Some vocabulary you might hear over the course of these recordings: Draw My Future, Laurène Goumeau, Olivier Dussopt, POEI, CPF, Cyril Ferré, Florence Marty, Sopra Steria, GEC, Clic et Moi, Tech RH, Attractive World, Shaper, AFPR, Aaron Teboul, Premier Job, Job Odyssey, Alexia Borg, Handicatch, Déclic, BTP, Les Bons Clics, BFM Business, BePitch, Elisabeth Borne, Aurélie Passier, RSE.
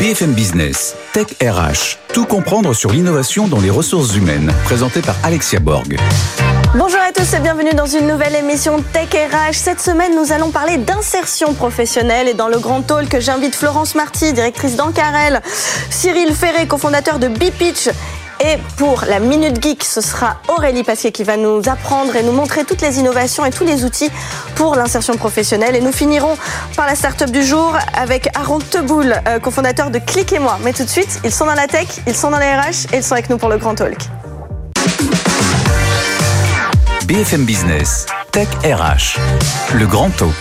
BFM Business, Tech RH, tout comprendre sur l'innovation dans les ressources humaines, présenté par Alexia Borg. Bonjour à tous et bienvenue dans une nouvelle émission Tech RH. Cette semaine, nous allons parler d'insertion professionnelle et dans le grand talk, j'invite Florence Marty, directrice d'Ancarel, Cyril Ferré, cofondateur de BePitch. Et pour la Minute Geek, ce sera Aurélie Passier qui va nous apprendre et nous montrer toutes les innovations et tous les outils pour l'insertion professionnelle. Et nous finirons par la start-up du jour avec Aaron Teboul, cofondateur de Clic et Moi. Mais tout de suite, ils sont dans la tech, ils sont dans les RH et ils sont avec nous pour le Grand Talk. BFM Business, Tech RH, le Grand Talk.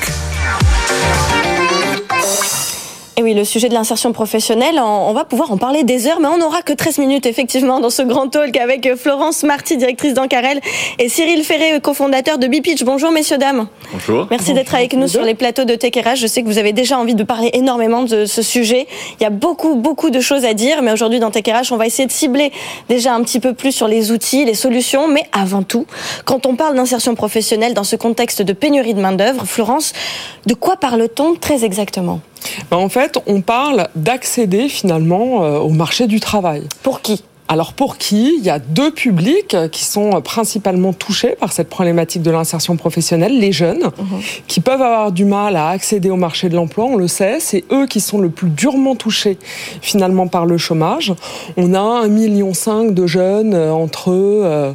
Et oui, le sujet de l'insertion professionnelle, on va pouvoir en parler des heures, mais on n'aura que 13 minutes effectivement dans ce grand talk avec Florence Marty, directrice d'Ancarel, et Cyril Ferré, cofondateur de BePitch. Bonjour messieurs, dames. Bonjour. Merci d'être avec nous sur les plateaux de Tech RH. Je sais que vous avez déjà envie de parler énormément de ce sujet. Il y a beaucoup, beaucoup de choses à dire, mais aujourd'hui dans Tech RH, on va essayer de cibler déjà un petit peu plus sur les outils, les solutions, mais avant tout, quand on parle d'insertion professionnelle dans ce contexte de pénurie de main-d'œuvre, Florence, de quoi parle-t-on très exactement ? En fait, on parle d'accéder finalement au marché du travail. Pour qui ? Alors pour qui ? Il y a deux publics qui sont principalement touchés par cette problématique de l'insertion professionnelle, les jeunes, qui peuvent avoir du mal à accéder au marché de l'emploi, on le sait, c'est eux qui sont le plus durement touchés finalement par le chômage. On a 1,5 million de jeunes entre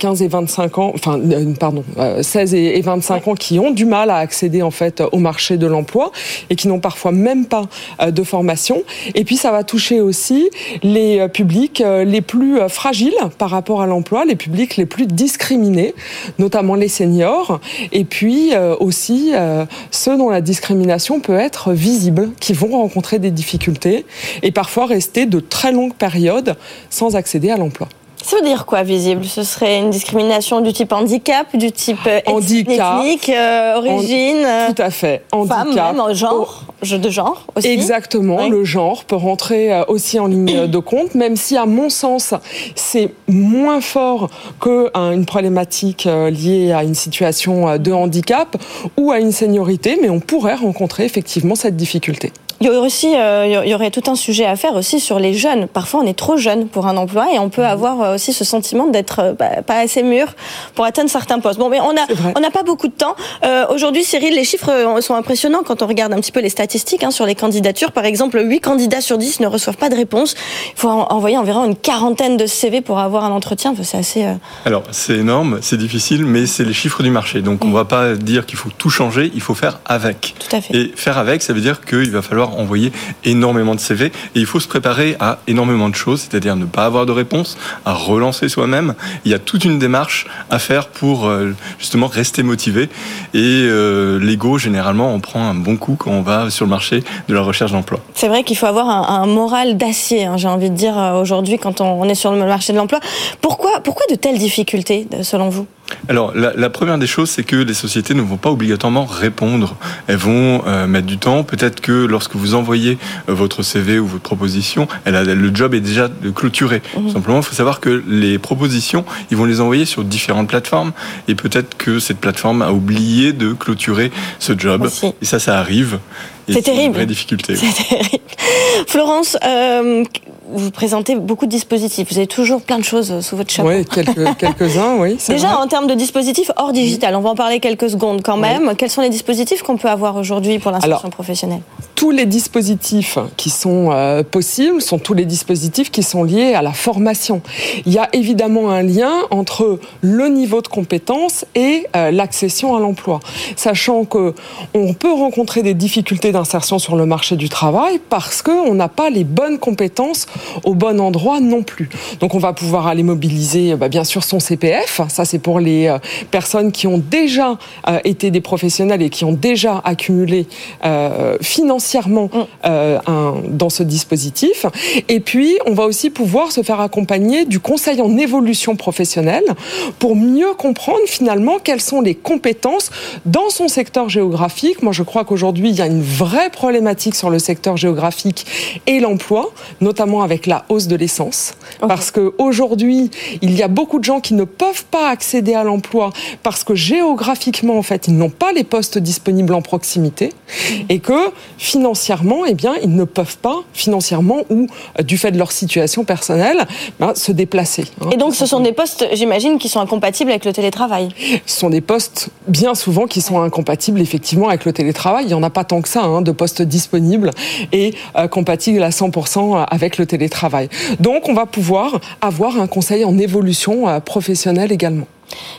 15 et 25 ans, enfin pardon, 16 et 25 ans qui ont du mal à accéder en fait au marché de l'emploi et qui n'ont parfois même pas de formation. Et puis ça va toucher aussi les publics les plus fragiles par rapport à l'emploi, les publics les plus discriminés, notamment les seniors, et puis aussi ceux dont la discrimination peut être visible, qui vont rencontrer des difficultés et parfois rester de très longues périodes sans accéder à l'emploi. Ça veut dire quoi, visible ? Ce serait une discrimination du type handicap, du type ethnique, origine, tout à fait. Handicap, femme, même, genre, jeu de genre aussi. Exactement, oui. Le genre peut rentrer aussi en ligne de compte, même si à mon sens, c'est moins fort qu'une problématique liée à une situation de handicap ou à une séniorité, mais on pourrait rencontrer effectivement cette difficulté. Il y aurait tout un sujet à faire aussi sur les jeunes. Parfois, on est trop jeune pour un emploi et on peut avoir aussi ce sentiment d'être pas assez mûr pour atteindre certains postes. Bon, mais on n'a pas beaucoup de temps. Aujourd'hui, Cyril, les chiffres sont impressionnants quand on regarde un petit peu les statistiques sur les candidatures. Par exemple, 8 candidats sur 10 ne reçoivent pas de réponse. Il faut envoyer environ une quarantaine de CV pour avoir un entretien. Enfin, c'est assez... Alors, c'est énorme, c'est difficile, mais c'est les chiffres du marché. Donc, on ne va pas dire qu'il faut tout changer, il faut faire avec. Tout à fait. Et faire avec, ça veut dire qu'il va falloir envoyer énormément de CV et il faut se préparer à énormément de choses, c'est-à-dire ne pas avoir de réponse, à relancer soi-même. Il y a toute une démarche à faire pour justement rester motivé et l'ego, généralement, on prend un bon coup quand on va sur le marché de la recherche d'emploi. C'est vrai qu'il faut avoir un moral d'acier, j'ai envie de dire aujourd'hui quand on est sur le marché de l'emploi. Pourquoi de telles difficultés selon vous ? Alors, la première des choses, c'est que les sociétés ne vont pas obligatoirement répondre. Elles vont mettre du temps. Peut-être que lorsque vous envoyez votre CV ou votre proposition, le job est déjà clôturé. Tout simplement, il faut savoir que les propositions, ils vont les envoyer sur différentes plateformes. Et peut-être que cette plateforme a oublié de clôturer ce job. Aussi. Et ça arrive. Et c'est terrible. C'est une vraie difficulté. C'est terrible. Florence, vous présentez beaucoup de dispositifs. Vous avez toujours plein de choses sous votre chapeau. Oui, quelques-uns, oui. C'est déjà, vrai. En termes de dispositifs hors digital, on va en parler quelques secondes quand même. Oui. Quels sont les dispositifs qu'on peut avoir aujourd'hui pour l'insertion professionnelle ? Tous les dispositifs qui sont possibles sont tous les dispositifs qui sont liés à la formation. Il y a évidemment un lien entre le niveau de compétence et l'accession à l'emploi. Sachant qu'on peut rencontrer des difficultés d'insertion sur le marché du travail parce qu'on n'a pas les bonnes compétences au bon endroit non plus. Donc on va pouvoir aller mobiliser bien sûr son CPF, ça c'est pour les personnes qui ont déjà été des professionnels et qui ont déjà accumulé financièrement dans ce dispositif. Et puis on va aussi pouvoir se faire accompagner du conseil en évolution professionnelle pour mieux comprendre finalement quelles sont les compétences dans son secteur géographique. Moi je crois qu'aujourd'hui il y a une vraie problématique sur le secteur géographique et l'emploi, notamment avec la hausse de l'essence, parce qu'aujourd'hui il y a beaucoup de gens qui ne peuvent pas accéder à l'emploi parce que géographiquement en fait ils n'ont pas les postes disponibles en proximité et que financièrement ils ne peuvent pas financièrement ou du fait de leur situation personnelle se déplacer. Et donc ce sont des postes, j'imagine, qui sont incompatibles avec le télétravail. Ce sont des postes bien souvent qui sont incompatibles effectivement avec le télétravail. Il n'y en a pas tant que ça de postes disponibles et compatibles à 100% avec le télétravail. Donc on va pouvoir avoir un conseil en évolution professionnelle également.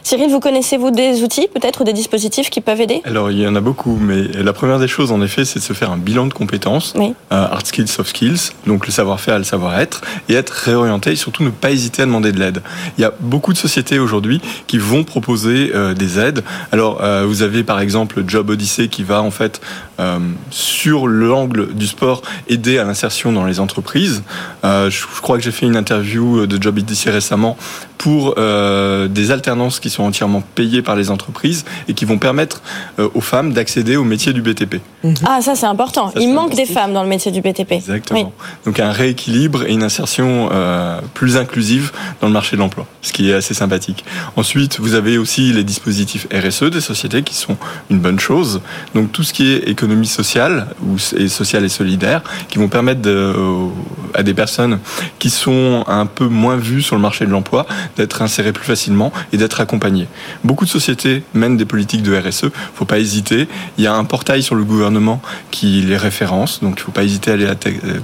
Cyril, vous connaissez des outils peut-être ou des dispositifs qui peuvent aider ? Alors il y en a beaucoup, mais la première des choses en effet c'est de se faire un bilan de compétences, hard skills, soft skills, donc le savoir-faire, le savoir-être, et être réorienté et surtout ne pas hésiter à demander de l'aide. Il y a beaucoup de sociétés aujourd'hui qui vont proposer des aides. Alors vous avez par exemple Job Odyssey qui va en fait sur l'angle du sport aider à l'insertion dans les entreprises. Je crois que j'ai fait une interview de Job Odyssey récemment pour des alternances qui sont entièrement payées par les entreprises et qui vont permettre aux femmes d'accéder au métier du BTP. Ah, ça c'est important. Il manque des femmes dans le métier du BTP. Exactement. Oui. Donc un rééquilibre et une insertion plus inclusive dans le marché de l'emploi, ce qui est assez sympathique. Ensuite, vous avez aussi les dispositifs RSE des sociétés qui sont une bonne chose. Donc tout ce qui est économie sociale et sociale et solidaire qui vont permettre à des personnes qui sont un peu moins vues sur le marché de l'emploi d'être insérées plus facilement et d'être accompagnées. Beaucoup de sociétés mènent des politiques de RSE, il ne faut pas hésiter. Il y a un portail sur le gouvernement qui les référence, donc il ne faut pas hésiter à aller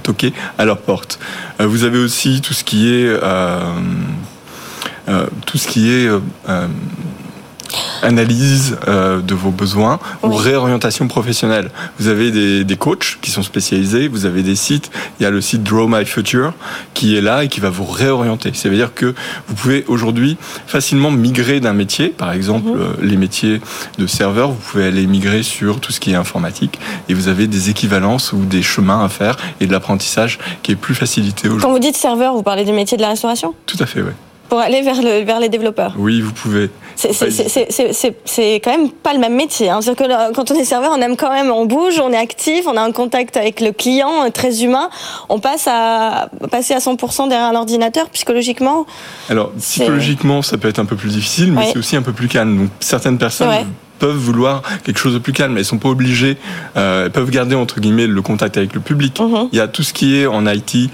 toquer à leur porte. Vous avez aussi tout ce qui est... analyse de vos besoins ou réorientation professionnelle. Vous avez des coachs qui sont spécialisés, vous avez des sites, il y a le site Draw My Future qui est là et qui va vous réorienter. Ça veut dire que vous pouvez aujourd'hui facilement migrer d'un métier, par exemple les métiers de serveur, vous pouvez aller migrer sur tout ce qui est informatique et vous avez des équivalences ou des chemins à faire et de l'apprentissage qui est plus facilité aujourd'hui. Quand vous dites serveur, vous parlez du métier de la restauration ? Tout à fait, oui. Pour aller vers les développeurs. Oui, vous pouvez. C'est quand même pas le même métier. C'est-à-dire que quand on est serveur, on aime quand même, on bouge, on est actif, on a un contact avec le client, très humain. On passe à 100% derrière un ordinateur psychologiquement. Alors psychologiquement, ça peut être un peu plus difficile, mais c'est aussi un peu plus calme. Donc certaines personnes peuvent vouloir quelque chose de plus calme, elles sont pas obligées, elles peuvent garder entre guillemets le contact avec le public. Il y a tout ce qui est en IT,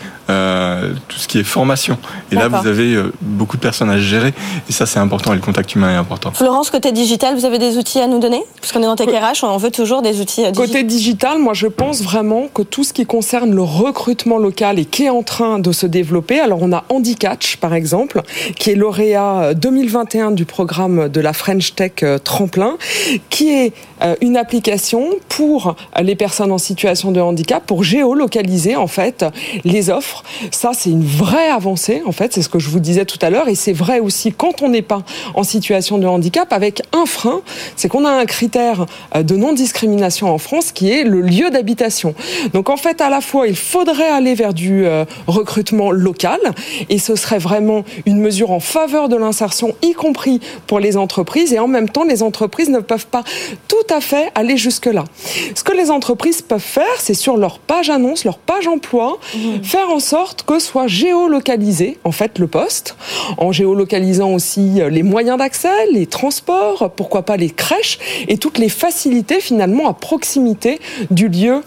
tout ce qui est formation. Et là vous avez beaucoup de personnes à gérer et ça c'est important et le contact humain est important. Florence, côté digital, vous avez des outils à nous donner ? Parce qu'on est dans Tech RH, on veut toujours des outils digitaux. Côté digital, moi je pense vraiment que tout ce qui concerne le recrutement local et qui est en train de se développer, alors on a Handicatch par exemple, qui est lauréat 2021 du programme de la French Tech Tremplin, qui est une application pour les personnes en situation de handicap pour géolocaliser en fait les offres. Ça c'est une vraie avancée en fait, c'est ce que je vous disais tout à l'heure et c'est vrai aussi quand on n'est pas en situation de handicap avec un frein, c'est qu'on a un critère de non-discrimination en France qui est le lieu d'habitation. Donc en fait à la fois il faudrait aller vers du recrutement local et ce serait vraiment une mesure en faveur de l'insertion y compris pour les entreprises et en même temps les entreprises ne peuvent pas tout à fait aller jusque-là. Ce que les entreprises peuvent faire, c'est sur leur page annonce, leur page emploi, faire en sorte que soit géolocalisé, en fait, le poste, en géolocalisant aussi les moyens d'accès, les transports, pourquoi pas les crèches, et toutes les facilités, finalement, à proximité du lieu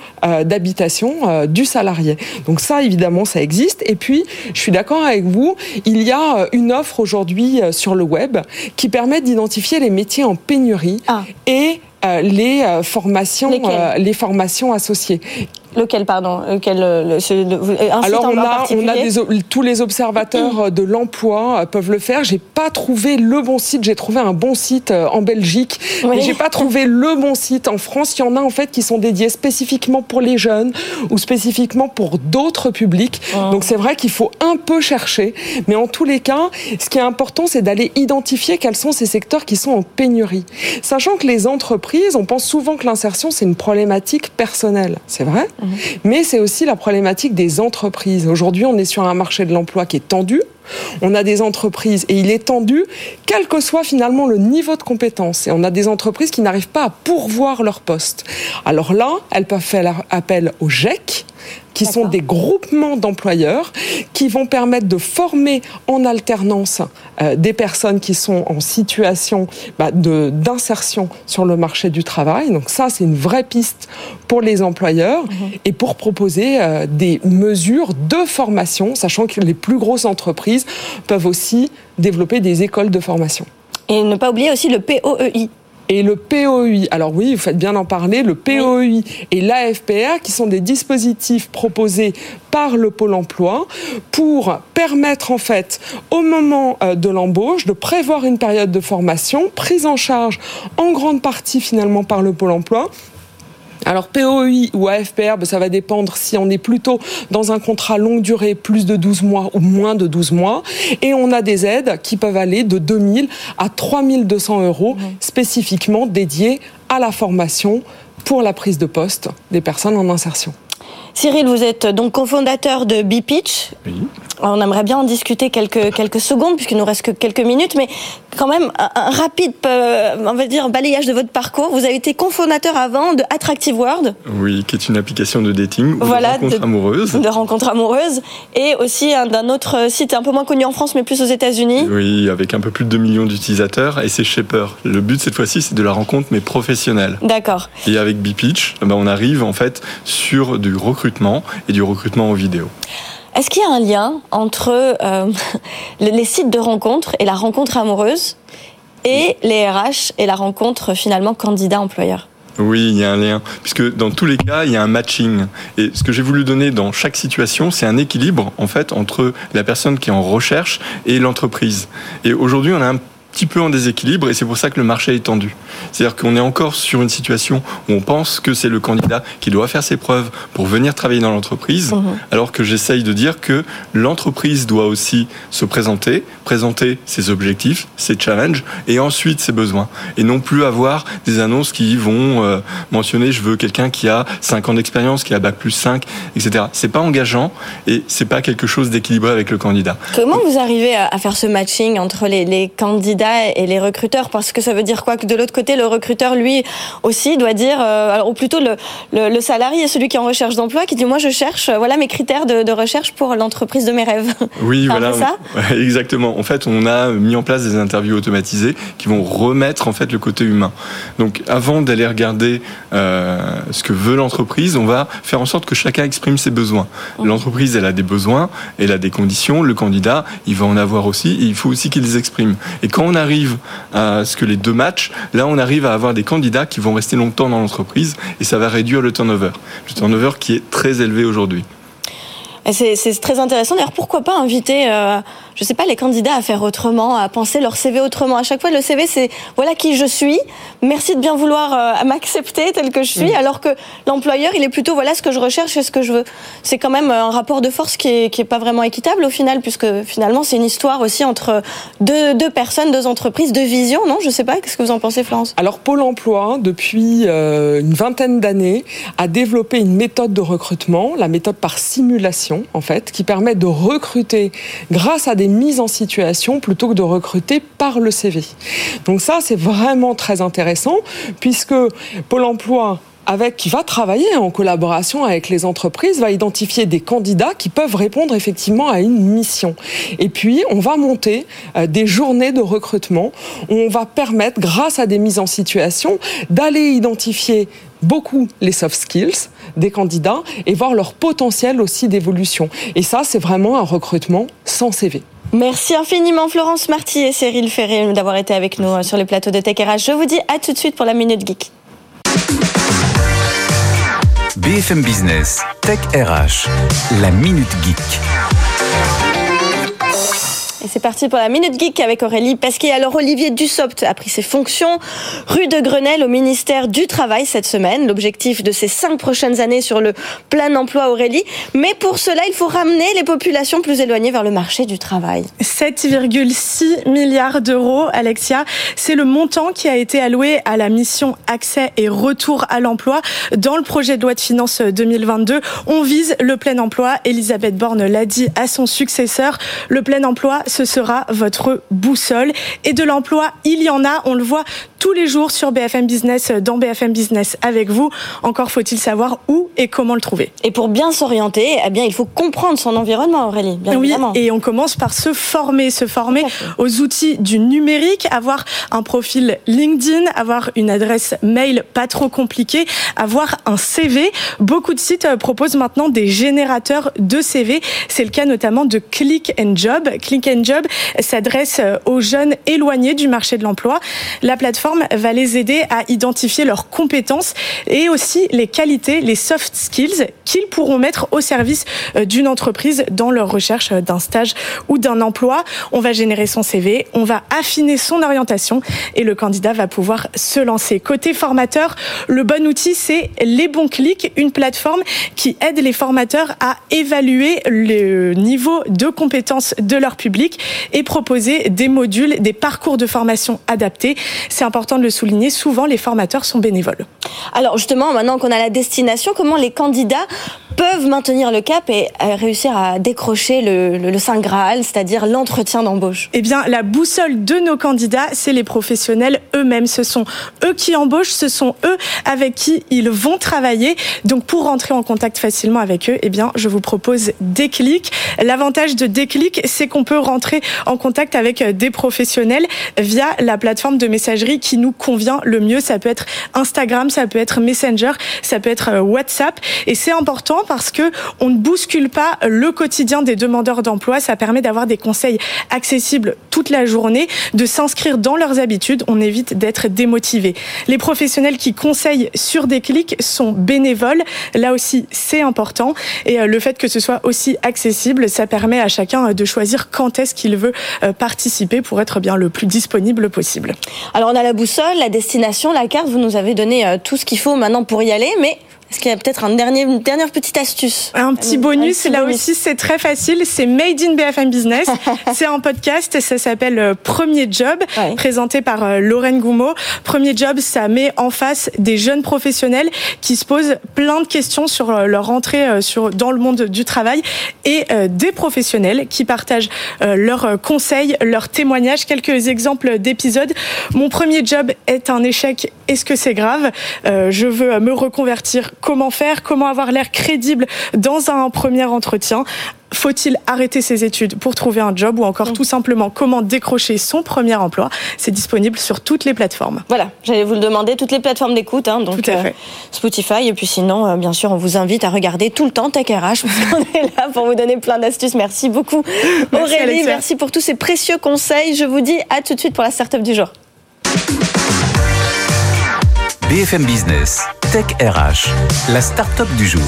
d'habitation du salarié. Donc ça, évidemment, ça existe. Et puis, je suis d'accord avec vous, il y a une offre aujourd'hui sur le web qui permet d'identifier les métiers en pénurie et les formations associées. Tous les observateurs de l'emploi peuvent le faire. J'ai pas trouvé le bon site. J'ai trouvé un bon site en Belgique, mais j'ai pas trouvé le bon site en France. Il y en a en fait qui sont dédiés spécifiquement pour les jeunes ou spécifiquement pour d'autres publics. Oh. Donc c'est vrai qu'il faut un peu chercher, mais en tous les cas, ce qui est important, c'est d'aller identifier quels sont ces secteurs qui sont en pénurie. Sachant que les entreprises, on pense souvent que l'insertion c'est une problématique personnelle, c'est vrai, mais c'est aussi la problématique des entreprises. Aujourd'hui, on est sur un marché de l'emploi qui est tendu. On a des entreprises, et il est tendu, quel que soit finalement le niveau de compétence. Et on a des entreprises qui n'arrivent pas à pourvoir leurs postes. Alors là, elles peuvent faire appel au GEC, qui sont des groupements d'employeurs qui vont permettre de former en alternance des personnes qui sont en situation d'insertion sur le marché du travail. Donc ça, c'est une vraie piste pour les employeurs et pour proposer des mesures de formation, sachant que les plus grosses entreprises peuvent aussi développer des écoles de formation. Et ne pas oublier aussi le POEI. Et le POEI, alors oui, vous faites bien d'en parler, le POEI et l'AFPR qui sont des dispositifs proposés par le Pôle emploi pour permettre en fait au moment de l'embauche de prévoir une période de formation prise en charge en grande partie finalement par le Pôle emploi. Alors POEI ou AFPR, ça va dépendre si on est plutôt dans un contrat longue durée, plus de 12 mois ou moins de 12 mois. Et on a des aides qui peuvent aller de 2000 à 3200 € spécifiquement dédiées à la formation pour la prise de poste des personnes en insertion. Cyril, vous êtes donc cofondateur de BePitch. Oui. On aimerait bien en discuter quelques secondes, puisqu'il ne nous reste que quelques minutes, mais quand même un rapide, on va dire, balayage de votre parcours. Vous avez été cofondateur avant de Attractive World. Oui, qui est une application de dating, de rencontre amoureuse, et aussi d'un autre site un peu moins connu en France, mais plus aux États-Unis. Oui, avec un peu plus de 2 millions d'utilisateurs, et c'est Shaper. Le but cette fois-ci, c'est de la rencontre, mais professionnelle. D'accord. Et avec BePitch, on arrive en fait sur du recrutement et du recrutement en vidéo. Est-ce qu'il y a un lien entre les sites de rencontre et la rencontre amoureuse et les RH et la rencontre finalement candidat-employeur ? Oui, il y a un lien, puisque dans tous les cas, il y a un matching. Et ce que j'ai voulu donner dans chaque situation, c'est un équilibre en fait entre la personne qui est en recherche et l'entreprise. Et aujourd'hui, on a un petit peu en déséquilibre et c'est pour ça que le marché est tendu. C'est-à-dire qu'on est encore sur une situation où on pense que c'est le candidat qui doit faire ses preuves pour venir travailler dans l'entreprise, alors que j'essaye de dire que l'entreprise doit aussi se présenter ses objectifs, ses challenges et ensuite ses besoins. Et non plus avoir des annonces qui vont mentionner je veux quelqu'un qui a 5 ans d'expérience, qui a bac plus 5, etc. C'est pas engageant et c'est pas quelque chose d'équilibré avec le candidat. Comment vous arrivez à faire ce matching entre les candidats et les recruteurs, parce que ça veut dire quoi ? Que de l'autre côté, le recruteur, lui aussi, doit dire, ou plutôt le salarié, celui qui est en recherche d'emploi, qui dit, moi je cherche, voilà mes critères de recherche pour l'entreprise de mes rêves. Oui, voilà. Ça exactement. En fait, on a mis en place des interviews automatisées qui vont remettre en fait le côté humain. Donc, avant d'aller regarder ce que veut l'entreprise, on va faire en sorte que chacun exprime ses besoins. L'entreprise, elle a des besoins, elle a des conditions, le candidat, il va en avoir aussi, et il faut aussi qu'il les exprime. Et quand on arrive à ce que les deux matchs, là on arrive à avoir des candidats qui vont rester longtemps dans l'entreprise et ça va réduire le turnover. Le turnover qui est très élevé aujourd'hui. Et c'est très intéressant. D'ailleurs, pourquoi pas inviter, les candidats à faire autrement, à penser leur CV autrement. À chaque fois, le CV, c'est voilà qui je suis. Merci de bien vouloir m'accepter tel que je suis. Alors que l'employeur, il est plutôt voilà ce que je recherche et ce que je veux. C'est quand même un rapport de force qui est pas vraiment équitable au final, puisque finalement, c'est une histoire aussi entre deux personnes, deux entreprises, deux visions. Non, je sais pas. Qu'est-ce que vous en pensez, Florence ? Alors, Pôle emploi, depuis une vingtaine d'années, a développé une méthode de recrutement, la méthode par simulation. En fait, qui permet de recruter grâce à des mises en situation plutôt que de recruter par le CV. Donc ça, c'est vraiment très intéressant puisque Pôle emploi qui va travailler en collaboration avec les entreprises, va identifier des candidats qui peuvent répondre effectivement à une mission. Et puis, on va monter des journées de recrutement où on va permettre, grâce à des mises en situation, d'aller identifier beaucoup les soft skills des candidats et voir leur potentiel aussi d'évolution. Et ça, c'est vraiment un recrutement sans CV. Merci infiniment Florence Marty et Cyril Ferré d'avoir été avec nous sur les plateaux de Tech RH. Je vous dis à tout de suite pour la Minute Geek. BFM Business, Tech RH, la Minute Geek. Et c'est parti pour la Minute Geek avec Aurélie Passier. Alors Olivier Dussopt a pris ses fonctions rue de Grenelle au ministère du Travail cette semaine. L'objectif de ces 5 prochaines années sur le plein emploi, Aurélie. Mais pour cela, il faut ramener les populations plus éloignées vers le marché du travail. 7,6 milliards d'euros, Alexia. C'est le montant qui a été alloué à la mission Accès et Retour à l'emploi. Dans le projet de loi de finances 2022, on vise le plein emploi. Elisabeth Borne l'a dit à son successeur. Le plein emploi, ce sera votre boussole. Et de l'emploi, il y en a. On le voit tous les jours sur BFM Business, dans BFM Business avec vous. Encore faut-il savoir où et comment le trouver. Et pour bien s'orienter, eh bien, il faut comprendre son environnement, Aurélie. Bien oui, évidemment. Et on commence par se former aux outils du numérique, avoir un profil LinkedIn, avoir une adresse mail pas trop compliquée, avoir un CV. Beaucoup de sites proposent maintenant des générateurs de CV. C'est le cas notamment de Clic et Job. Clic et Job s'adresse aux jeunes éloignés du marché de l'emploi. La plateforme va les aider à identifier leurs compétences et aussi les qualités, les soft skills qu'ils pourront mettre au service d'une entreprise dans leur recherche d'un stage ou d'un emploi. On va générer son CV, on va affiner son orientation et le candidat va pouvoir se lancer. Côté formateur, le bon outil, c'est Les Bons Clics, une plateforme qui aide les formateurs à évaluer le niveau de compétences de leur public et proposer des modules, des parcours de formation adaptés. C'est important de le souligner, souvent les formateurs sont bénévoles. Alors justement, maintenant qu'on a la destination, comment les candidats peuvent maintenir le cap et réussir à décrocher le Saint Graal, c'est-à-dire l'entretien d'embauche? Eh bien, la boussole de nos candidats, c'est les professionnels eux-mêmes. Ce sont eux qui embauchent, ce sont eux avec qui ils vont travailler. Donc, pour rentrer en contact facilement avec eux, eh bien, je vous propose Déclic. L'avantage de Déclic, c'est qu'on peut rentrer en contact avec des professionnels via la plateforme de messagerie qui nous convient le mieux. Ça peut être Instagram, ça peut être Messenger, ça peut être WhatsApp. Et c'est important parce que on ne bouscule pas le quotidien des demandeurs d'emploi. Ça permet d'avoir des conseils accessibles toute la journée, de s'inscrire dans leurs habitudes. On évite d'être démotivé. Les professionnels qui conseillent sur Déclic sont bénévoles. Là aussi, c'est important. Et le fait que ce soit aussi accessible, ça permet à chacun de choisir quand est-ce qu'il veut participer pour être bien le plus disponible possible. Alors, on a la boussole, la destination, la carte. Vous nous avez donné tout ce qu'il faut maintenant pour y aller, mais est-ce qu'il y a peut-être une dernière petite astuce? Un petit bonus. Aussi, c'est très facile. C'est Made in BFM Business. C'est un podcast, ça s'appelle Premier Job, présenté par Laurène Goumeau. Premier Job, ça met en face des jeunes professionnels qui se posent plein de questions sur leur entrée dans le monde du travail et des professionnels qui partagent leurs conseils, leurs témoignages, quelques exemples d'épisodes. Mon premier job est un échec. Est-ce que c'est grave? Je veux me reconvertir. Comment faire? Comment avoir l'air crédible dans un premier entretien? Faut-il arrêter ses études pour trouver un job? Ou encore tout simplement, comment décrocher son premier emploi? C'est disponible sur toutes les plateformes. Voilà, j'allais vous le demander, toutes les plateformes d'écoute. Donc, tout à fait. Spotify. Et puis sinon, bien sûr, on vous invite à regarder tout le temps Tech RH, parce qu'on est là pour vous donner plein d'astuces. Merci beaucoup, Aurélie. Merci pour tous ces précieux conseils. Je vous dis à tout de suite pour la start-up du jour. BFM Business, Tech RH, la start-up du jour.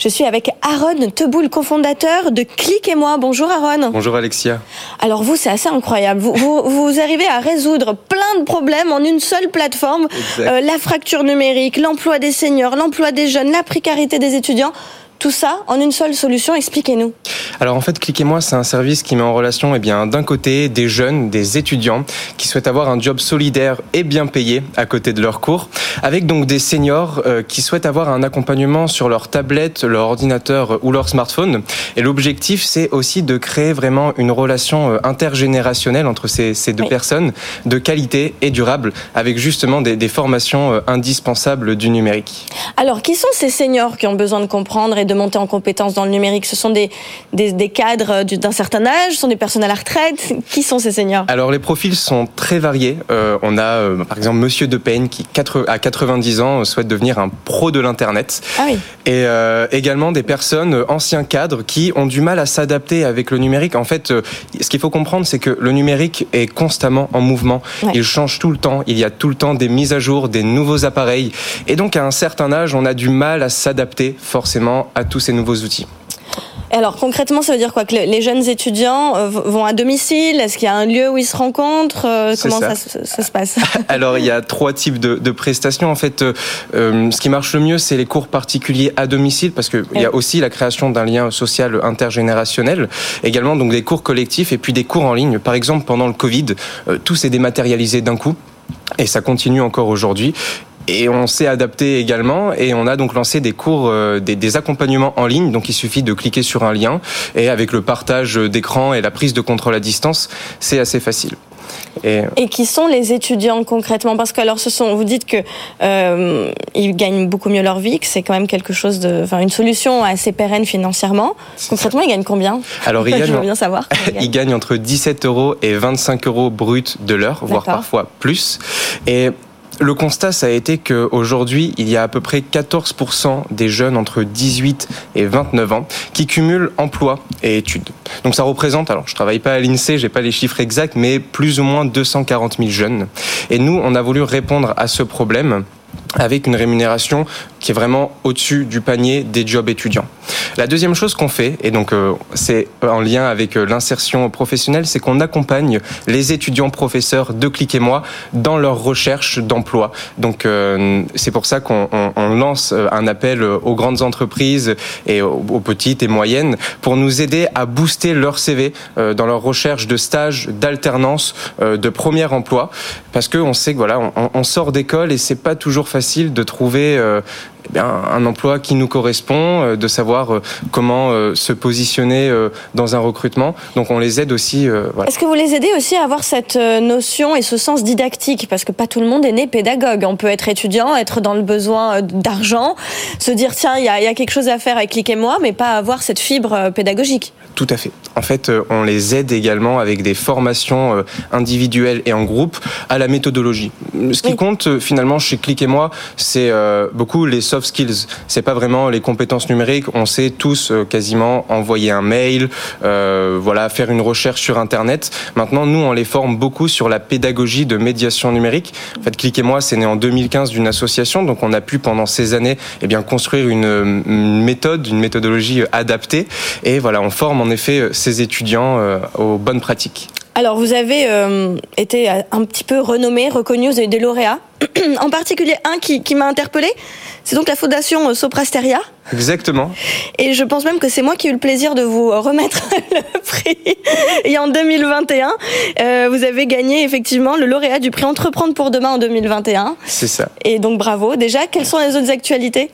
Je suis avec Aaron Teboul, cofondateur de Clic et Moi. Bonjour Aaron. Bonjour Alexia. Alors vous, c'est assez incroyable. Vous arrivez à résoudre plein de problèmes en une seule plateforme. La fracture numérique, l'emploi des seniors, l'emploi des jeunes, la précarité des étudiants. Tout ça en une seule solution, expliquez-nous. Alors en fait, Clic et Moi, c'est un service qui met en relation d'un côté des jeunes, des étudiants qui souhaitent avoir un job solidaire et bien payé à côté de leurs cours, avec donc des seniors qui souhaitent avoir un accompagnement sur leur tablette, leur ordinateur ou leur smartphone. Et l'objectif, c'est aussi de créer vraiment une relation intergénérationnelle entre ces deux personnes, de qualité et durable, avec justement des formations indispensables du numérique. Alors qui sont ces seniors qui ont besoin de comprendre et de de monter en compétences dans le numérique, ce sont des cadres d'un certain âge, ce sont des personnes à la retraite. Qui sont ces seniors ? Alors les profils sont très variés. On a par exemple Monsieur De Peigne qui à 90 ans souhaite devenir un pro de l'internet. Ah oui. Et également des personnes anciens cadres qui ont du mal à s'adapter avec le numérique. En fait, ce qu'il faut comprendre, c'est que le numérique est constamment en mouvement. Ouais. Il change tout le temps. Il y a tout le temps des mises à jour, des nouveaux appareils. Et donc à un certain âge, on a du mal à s'adapter forcément à tous ces nouveaux outils. Alors concrètement, ça veut dire quoi ? Que les jeunes étudiants vont à domicile ? Est-ce qu'il y a un lieu où ils se rencontrent ? Comment ça se passe ? Alors il y a trois types de prestations. En fait, ce qui marche le mieux, c'est les cours particuliers à domicile, parce qu'il y a aussi la création d'un lien social intergénérationnel. Également donc des cours collectifs et puis des cours en ligne. Par exemple, pendant le Covid, tout s'est dématérialisé d'un coup et ça continue encore aujourd'hui. Et on s'est adapté également et on a donc lancé des cours, des accompagnements en ligne. Donc il suffit de cliquer sur un lien et avec le partage d'écran et la prise de contrôle à distance, c'est assez facile. Et qui sont les étudiants concrètement ? Parce que alors vous dites que ils gagnent beaucoup mieux leur vie, que c'est quand même quelque chose une solution assez pérenne financièrement. Concrètement, ils gagnent combien ? Alors je veux bien savoir. Ils gagnent entre 17 € et 25 € brut de l'heure, voire parfois plus. Et le constat, ça a été qu'aujourd'hui, il y a à peu près 14% des jeunes entre 18 et 29 ans qui cumulent emploi et études. Donc ça représente, alors je travaille pas à l'INSEE, j'ai pas les chiffres exacts, mais plus ou moins 240 000 jeunes. Et nous, on a voulu répondre à ce problème avec une rémunération qui est vraiment au-dessus du panier des jobs étudiants. La deuxième chose qu'on fait, et donc c'est en lien avec l'insertion professionnelle, c'est qu'on accompagne les étudiants professeurs de Clic et Moi dans leur recherche d'emploi. Donc c'est pour ça qu'on lance un appel aux grandes entreprises et aux petites et moyennes pour nous aider à booster leur CV dans leur recherche de stage, d'alternance, de premier emploi, parce qu'on sait que on sort d'école et c'est pas toujours facile de trouver un emploi qui nous correspond, de savoir comment se positionner dans un recrutement. Donc on les aide aussi. Est-ce que vous les aidez aussi à avoir cette notion et ce sens didactique ? Parce que pas tout le monde est né pédagogue. On peut être étudiant, être dans le besoin d'argent, se dire tiens, il y a quelque chose à faire avec Clic et Moi, mais pas avoir cette fibre pédagogique. Tout à fait. En fait, on les aide également avec des formations individuelles et en groupe à la méthodologie. Ce qui compte finalement chez Clic et Moi, c'est beaucoup les soft skills. C'est pas vraiment les compétences numériques. On sait tous quasiment envoyer un mail, faire une recherche sur Internet. Maintenant, nous, on les forme beaucoup sur la pédagogie de médiation numérique. En fait, Clic et Moi, c'est né en 2015 d'une association. Donc, on a pu pendant ces années, construire une méthode, une méthodologie adaptée. Et on forme en effet ces étudiants aux bonnes pratiques. Alors, vous avez été un petit peu renommé, reconnu, vous avez des lauréats. En particulier un qui m'a interpellé, c'est donc la fondation Sopra Steria. Exactement. Et je pense même que c'est moi qui ai eu le plaisir de vous remettre le prix. Et en 2021, vous avez gagné effectivement le lauréat du prix Entreprendre pour demain en 2021. C'est ça. Et donc bravo. Déjà, quelles sont les autres actualités ?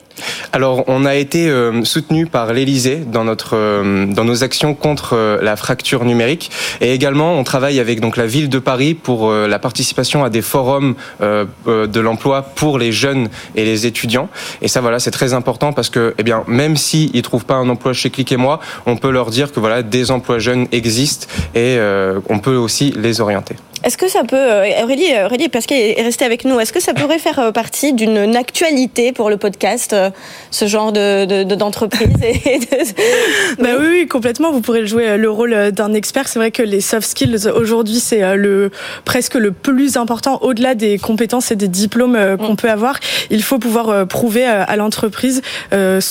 Alors, on a été soutenu par l'Élysée dans nos actions contre la fracture numérique. Et également, on travaille avec la ville de Paris pour la participation à des forums de l'emploi pour les jeunes et les étudiants. Et ça, c'est très important parce que, même s'ils ne trouvent pas un emploi chez Clic et Moi, on peut leur dire que des emplois jeunes existent et on peut aussi les orienter. Est-ce que ça peut, Aurélie Passier est restée avec nous, est-ce que ça pourrait faire partie d'une actualité pour le podcast, ce genre d'entreprise Oui, complètement, vous pourrez jouer le rôle d'un expert. C'est vrai que les soft skills aujourd'hui, c'est presque le plus important, au-delà des compétences et des diplômes qu'on peut avoir. Il faut pouvoir prouver à l'entreprise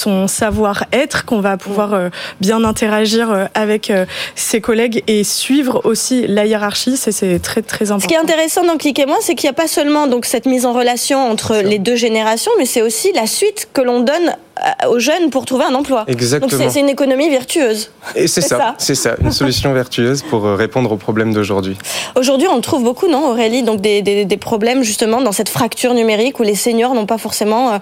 son savoir-être, qu'on va pouvoir bien interagir avec ses collègues et suivre aussi la hiérarchie, c'est très très important. Ce qui est intéressant dans Clic et Moi, c'est qu'il n'y a pas seulement cette mise en relation entre les deux générations, mais c'est aussi la suite que l'on donne aux jeunes pour trouver un emploi. Exactement. Donc c'est une économie vertueuse. Et c'est ça, une solution vertueuse pour répondre aux problèmes d'aujourd'hui. Aujourd'hui, on trouve beaucoup, non Aurélie, donc des problèmes justement dans cette fracture numérique où les seniors n'ont pas forcément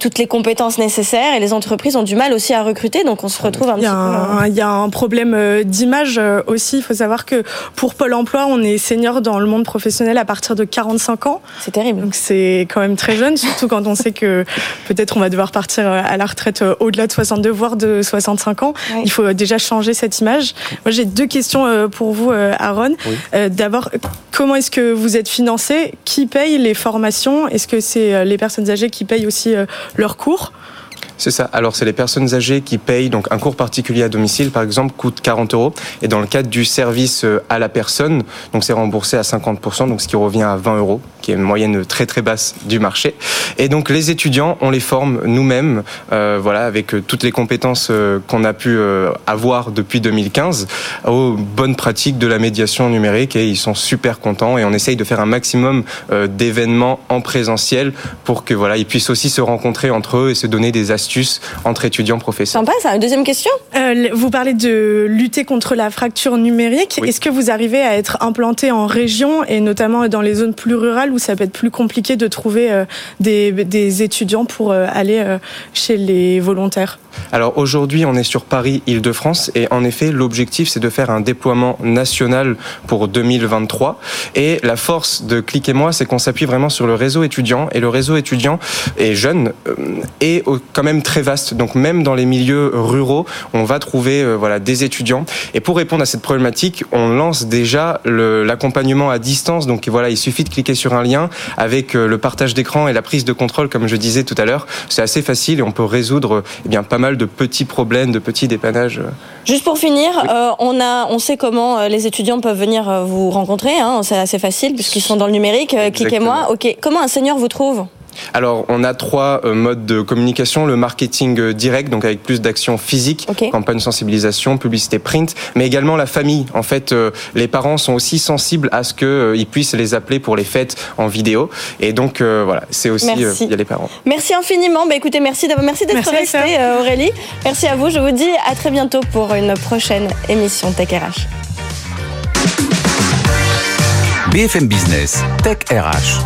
toutes les compétences nécessaires et les entreprises ont du mal aussi à recruter, donc on se retrouve un petit peu... Il y a un problème d'image aussi, il faut savoir que pour Pôle emploi, on est senior dans le monde professionnel à partir de 45 ans. C'est terrible. Donc c'est quand même très jeune, surtout quand on sait que peut-être on va devoir partir à la retraite au-delà de 62, voire de 65 ans. Oui. Il faut déjà changer cette image. Moi, j'ai deux questions pour vous, Aaron. Oui. D'abord, comment est-ce que vous êtes financé ? Qui paye les formations ? Est-ce que c'est les personnes âgées qui payent aussi leurs cours ? C'est ça. Alors, c'est les personnes âgées qui payent. Donc, un cours particulier à domicile, par exemple, coûte 40 €. Et dans le cadre du service à la personne, donc c'est remboursé à 50%, donc ce qui revient à 20 €, qui est une moyenne très très basse du marché. Et donc, les étudiants, on les forme nous-mêmes, avec toutes les compétences qu'on a pu avoir depuis 2015 aux bonnes pratiques de la médiation numérique. Et ils sont super contents. Et on essaye de faire un maximum d'événements en présentiel pour que ils puissent aussi se rencontrer entre eux et se donner des astuces entre étudiants professeurs. Sympa ça. Deuxième question. Vous parlez de lutter contre la fracture numérique. Oui. Est-ce que vous arrivez à être implanté en région et notamment dans les zones plus rurales où ça peut être plus compliqué de trouver des étudiants pour aller chez les volontaires ? Alors aujourd'hui, on est sur Paris, Île-de-France et en effet, l'objectif c'est de faire un déploiement national pour 2023 et la force de Clic et Moi, c'est qu'on s'appuie vraiment sur le réseau étudiant et le réseau étudiant est jeune et quand même très vaste. Donc même dans les milieux ruraux, on va trouver des étudiants et pour répondre à cette problématique, on lance déjà l'accompagnement à distance. Donc il suffit de cliquer sur un lien avec le partage d'écran et la prise de contrôle comme je disais tout à l'heure. C'est assez facile et on peut résoudre pas mal de petits problèmes, de petits dépannages. Juste pour finir, oui. On sait comment les étudiants peuvent venir vous rencontrer, c'est assez facile puisqu'ils sont dans le numérique. Clic et Moi. Ok. Comment un senior vous trouve ? Alors, on a trois modes de communication. Le marketing direct, donc avec plus d'actions physiques, campagne sensibilisation, publicité print, mais également la famille. En fait, les parents sont aussi sensibles à ce qu'ils puissent les appeler pour les fêtes en vidéo. Et donc, c'est aussi... il y a les parents. Merci infiniment. Écoutez, merci d'être restée, Aurélie. Merci à vous. Je vous dis à très bientôt pour une prochaine émission Tech RH. BFM Business, Tech RH.